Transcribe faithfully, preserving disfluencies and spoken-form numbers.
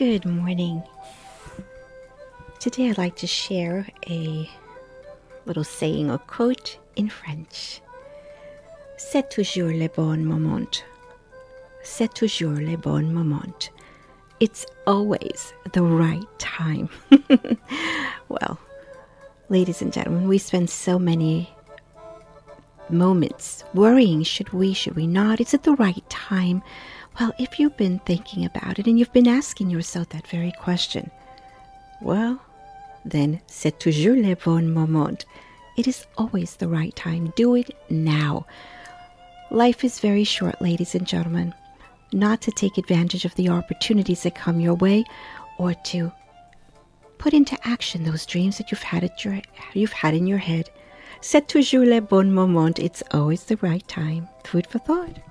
Good morning. Today I'd like to share a little saying or quote in French. C'est toujours le bon moment. C'est toujours le bon moment. It's always the right time. Well, ladies and gentlemen, we spend so many moments worrying, should we, should we not? Is it the right time? Well, if you've been thinking about it and you've been asking yourself that very question, well, then c'est toujours le bon moment. It is always the right time. Do it now. Life is very short, ladies and gentlemen, not to take advantage of the opportunities that come your way or to put into action those dreams that you've had, at your, you've had in your head. C'est toujours le bon moment. It's always the right time. Food for thought.